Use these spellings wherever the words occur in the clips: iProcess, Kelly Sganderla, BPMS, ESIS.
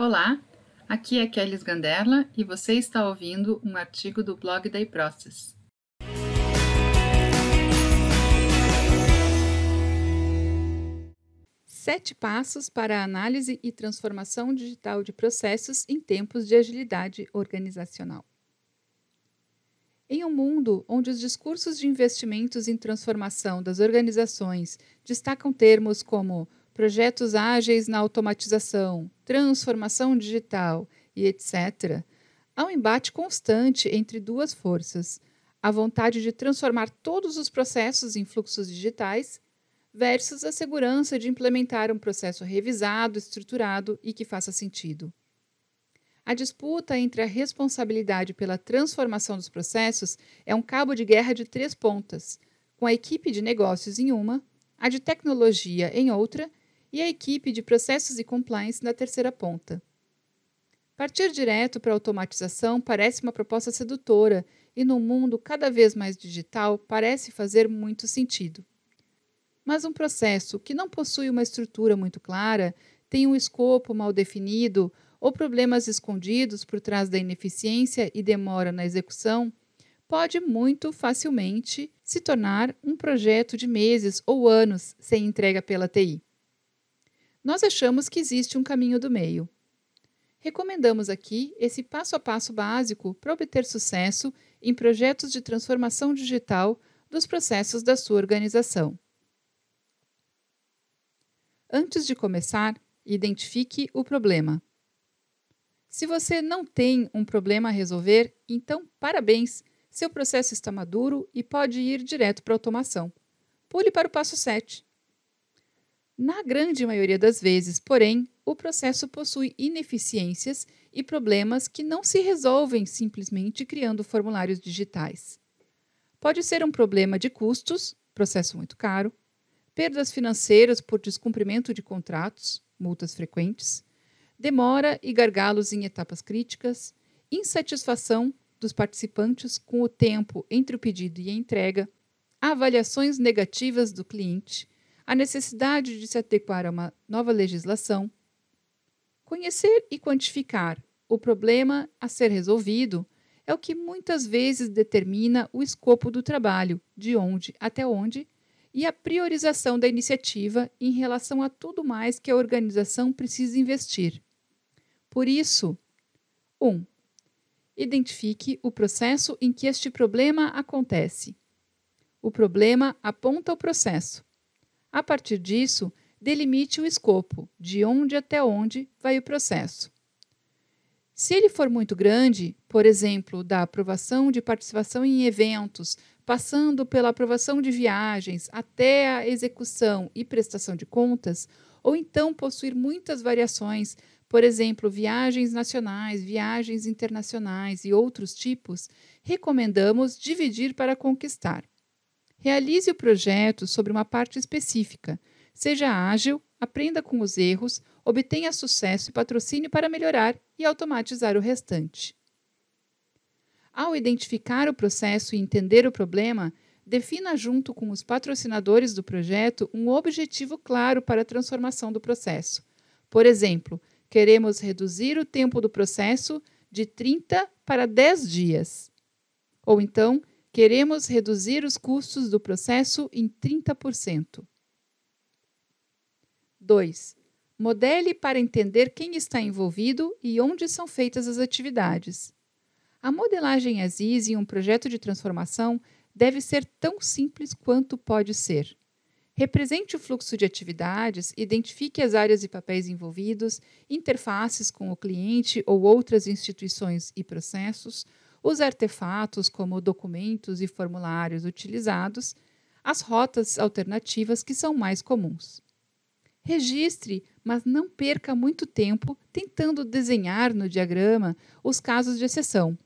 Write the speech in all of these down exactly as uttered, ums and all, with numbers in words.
Olá, aqui é Kelly Sganderla e você está ouvindo um artigo do blog da iProcess. Sete passos para a análise e transformação digital de processos em tempos de agilidade organizacional. Em um mundo onde os discursos de investimentos em transformação das organizações destacam termos como projetos ágeis na automatização, transformação digital e etcétera, há um embate constante entre duas forças: a vontade de transformar todos os processos em fluxos digitais versus a segurança de implementar um processo revisado, estruturado e que faça sentido. A disputa entre a responsabilidade pela transformação dos processos é um cabo de guerra de três pontas, com a equipe de negócios em uma, a de tecnologia em outra e a equipe de processos e compliance na terceira ponta. Partir direto para a automatização parece uma proposta sedutora e, num mundo cada vez mais digital, parece fazer muito sentido. Mas um processo que não possui uma estrutura muito clara, tem um escopo mal definido ou problemas escondidos por trás da ineficiência e demora na execução, pode muito facilmente se tornar um projeto de meses ou anos sem entrega pela T I. Nós achamos que existe um caminho do meio. Recomendamos aqui esse passo a passo básico para obter sucesso em projetos de transformação digital dos processos da sua organização. Antes de começar, identifique o problema. Se você não tem um problema a resolver, então parabéns, seu processo está maduro e pode ir direto para a automação. Pule para o passo sete. Na grande maioria das vezes, porém, o processo possui ineficiências e problemas que não se resolvem simplesmente criando formulários digitais. Pode ser um problema de custos, processo muito caro, perdas financeiras por descumprimento de contratos, multas frequentes, demora e gargalos em etapas críticas, insatisfação dos participantes com o tempo entre o pedido e a entrega, avaliações negativas do cliente, a necessidade de se adequar a uma nova legislação. Conhecer e quantificar o problema a ser resolvido é o que muitas vezes determina o escopo do trabalho, de onde até onde, e a priorização da iniciativa em relação a tudo mais que a organização precisa investir. Por isso, um. Identifique o processo em que este problema acontece. O problema aponta o processo. A partir disso, delimite o escopo, de onde até onde vai o processo. Se ele for muito grande, por exemplo, da aprovação de participação em eventos, passando pela aprovação de viagens até a execução e prestação de contas, ou então possuir muitas variações, por exemplo, viagens nacionais, viagens internacionais e outros tipos, recomendamos dividir para conquistar. Realize o projeto sobre uma parte específica, seja ágil, aprenda com os erros, obtenha sucesso e patrocínio para melhorar e automatizar o restante. Ao identificar o processo e entender o problema, defina junto com os patrocinadores do projeto um objetivo claro para a transformação do processo. Por exemplo, queremos reduzir o tempo do processo de trinta para dez dias. Ou então, queremos reduzir os custos do processo em trinta por cento. dois. Modele para entender quem está envolvido e onde são feitas as atividades. A modelagem E S I S em um projeto de transformação deve ser tão simples quanto pode ser. Represente o fluxo de atividades, identifique as áreas e papéis envolvidos, interfaces com o cliente ou outras instituições e processos, os artefatos como documentos e formulários utilizados, as rotas alternativas que são mais comuns. Registre, mas não perca muito tempo tentando desenhar no diagrama os casos de exceção.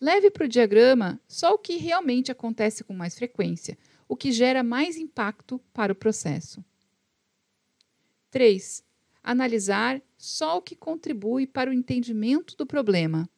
Leve para o diagrama só o que realmente acontece com mais frequência, o que gera mais impacto para o processo. três. Analisar só o que contribui para o entendimento do problema.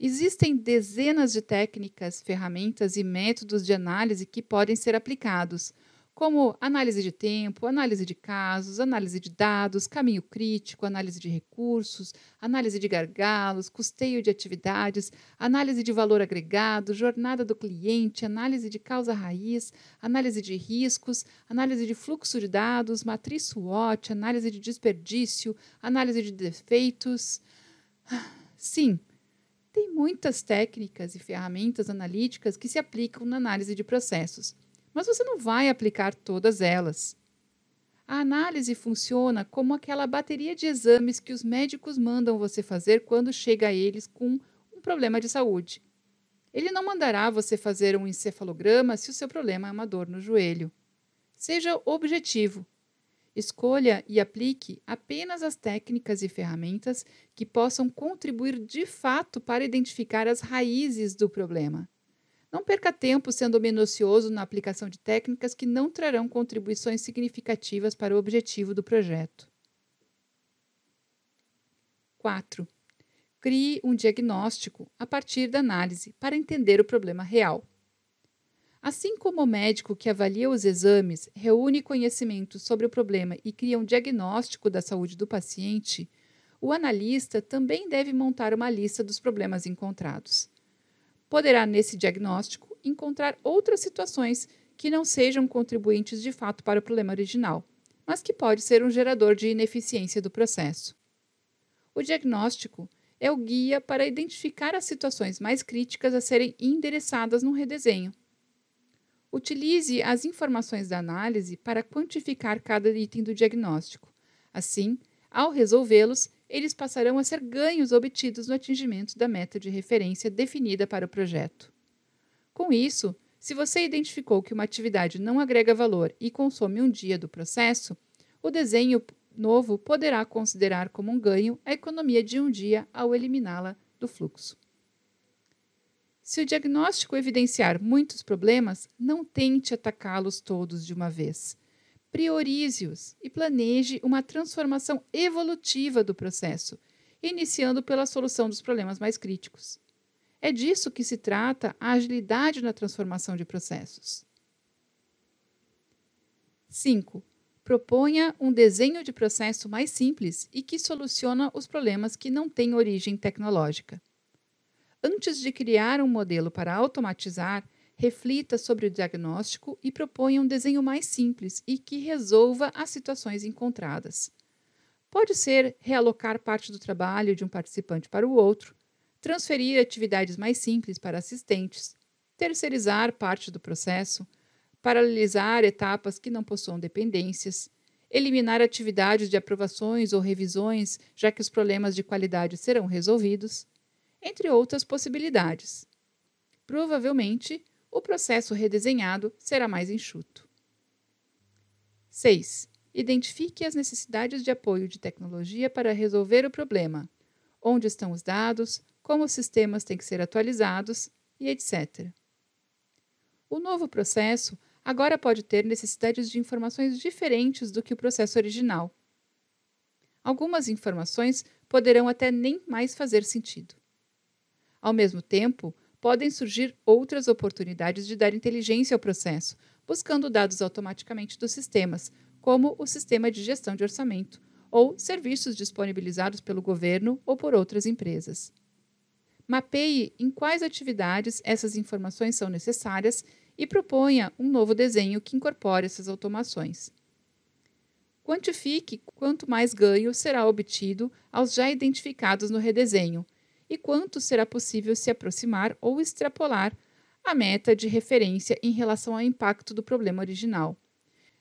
Existem dezenas de técnicas, ferramentas e métodos de análise que podem ser aplicados, como análise de tempo, análise de casos, análise de dados, caminho crítico, análise de recursos, análise de gargalos, custeio de atividades, análise de valor agregado, jornada do cliente, análise de causa-raiz, análise de riscos, análise de fluxo de dados, matriz SWOT, análise de desperdício, análise de defeitos. Sim, tem muitas técnicas e ferramentas analíticas que se aplicam na análise de processos, mas você não vai aplicar todas elas. A análise funciona como aquela bateria de exames que os médicos mandam você fazer quando chega a eles com um problema de saúde. Ele não mandará você fazer um encefalograma se o seu problema é uma dor no joelho. Seja objetivo. Escolha e aplique apenas as técnicas e ferramentas que possam contribuir de fato para identificar as raízes do problema. Não perca tempo sendo minucioso na aplicação de técnicas que não trarão contribuições significativas para o objetivo do projeto. quatro. Crie um diagnóstico a partir da análise para entender o problema real. Assim como o médico que avalia os exames reúne conhecimentos sobre o problema e cria um diagnóstico da saúde do paciente, o analista também deve montar uma lista dos problemas encontrados. Poderá, nesse diagnóstico, encontrar outras situações que não sejam contribuintes de fato para o problema original, mas que pode ser um gerador de ineficiência do processo. O diagnóstico é o guia para identificar as situações mais críticas a serem endereçadas num redesenho. Utilize as informações da análise para quantificar cada item do diagnóstico. Assim, ao resolvê-los, eles passarão a ser ganhos obtidos no atingimento da meta de referência definida para o projeto. Com isso, se você identificou que uma atividade não agrega valor e consome um dia do processo, o desenho novo poderá considerar como um ganho a economia de um dia ao eliminá-la do fluxo. Se o diagnóstico evidenciar muitos problemas, não tente atacá-los todos de uma vez. Priorize-os e planeje uma transformação evolutiva do processo, iniciando pela solução dos problemas mais críticos. É disso que se trata a agilidade na transformação de processos. cinco. Proponha um desenho de processo mais simples e que soluciona os problemas que não têm origem tecnológica. Antes de criar um modelo para automatizar, reflita sobre o diagnóstico e proponha um desenho mais simples e que resolva as situações encontradas. Pode ser realocar parte do trabalho de um participante para o outro, transferir atividades mais simples para assistentes, terceirizar parte do processo, paralelizar etapas que não possuam dependências, eliminar atividades de aprovações ou revisões, já que os problemas de qualidade serão resolvidos, entre outras possibilidades. Provavelmente, o processo redesenhado será mais enxuto. seis. Identifique as necessidades de apoio de tecnologia para resolver o problema, onde estão os dados, como os sistemas têm que ser atualizados e etcétera. O novo processo agora pode ter necessidades de informações diferentes do que o processo original. Algumas informações poderão até nem mais fazer sentido. Ao mesmo tempo, podem surgir outras oportunidades de dar inteligência ao processo, buscando dados automaticamente dos sistemas, como o sistema de gestão de orçamento, ou serviços disponibilizados pelo governo ou por outras empresas. Mapeie em quais atividades essas informações são necessárias e proponha um novo desenho que incorpore essas automações. Quantifique quanto mais ganho será obtido aos já identificados no redesenho, e quanto será possível se aproximar ou extrapolar a meta de referência em relação ao impacto do problema original.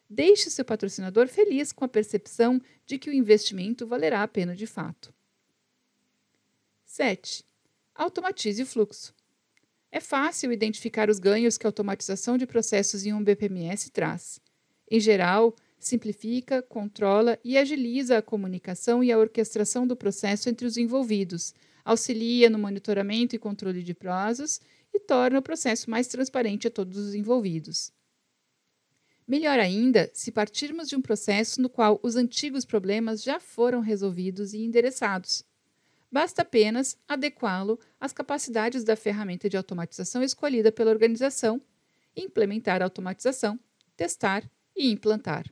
Deixe seu patrocinador feliz com a percepção de que o investimento valerá a pena de fato. sete. Automatize o fluxo. É fácil identificar os ganhos que a automatização de processos em um B P M S traz. Em geral, simplifica, controla e agiliza a comunicação e a orquestração do processo entre os envolvidos, auxilia no monitoramento e controle de prazos e torna o processo mais transparente a todos os envolvidos. Melhor ainda se partirmos de um processo no qual os antigos problemas já foram resolvidos e endereçados. Basta apenas adequá-lo às capacidades da ferramenta de automatização escolhida pela organização, implementar a automatização, testar e implantar.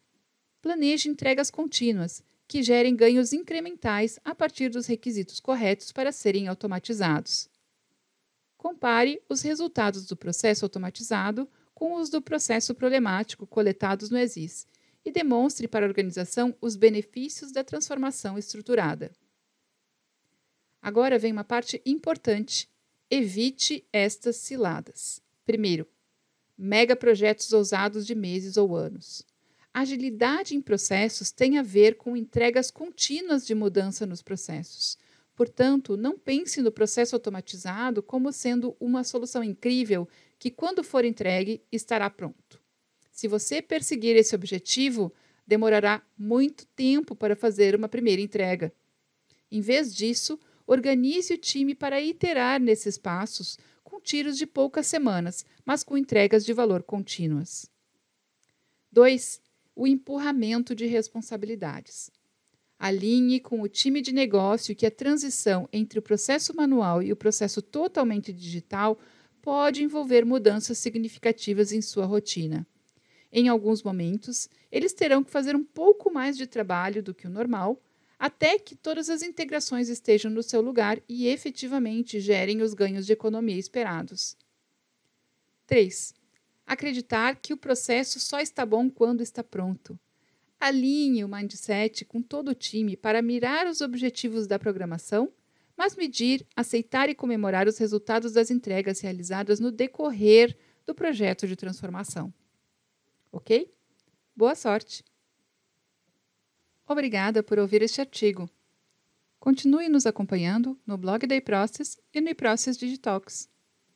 Planeje entregas contínuas, que gerem ganhos incrementais a partir dos requisitos corretos para serem automatizados. Compare os resultados do processo automatizado com os do processo problemático coletados no E S I S e demonstre para a organização os benefícios da transformação estruturada. Agora vem uma parte importante. Evite estas ciladas. Primeiro, megaprojetos ousados de meses ou anos. Agilidade em processos tem a ver com entregas contínuas de mudança nos processos. Portanto, não pense no processo automatizado como sendo uma solução incrível que, quando for entregue, estará pronto. Se você perseguir esse objetivo, demorará muito tempo para fazer uma primeira entrega. Em vez disso, organize o time para iterar nesses passos com tiros de poucas semanas, mas com entregas de valor contínuas. dois. O empurramento de responsabilidades. Alinhe com o time de negócio que a transição entre o processo manual e o processo totalmente digital pode envolver mudanças significativas em sua rotina. Em alguns momentos, eles terão que fazer um pouco mais de trabalho do que o normal, até que todas as integrações estejam no seu lugar e efetivamente gerem os ganhos de economia esperados. três. Acreditar que o processo só está bom quando está pronto. Alinhe o mindset com todo o time para mirar os objetivos da programação, mas medir, aceitar e comemorar os resultados das entregas realizadas no decorrer do projeto de transformação. Ok? Boa sorte! Obrigada por ouvir este artigo. Continue nos acompanhando no blog da iProcess e no iProcess Digitalks.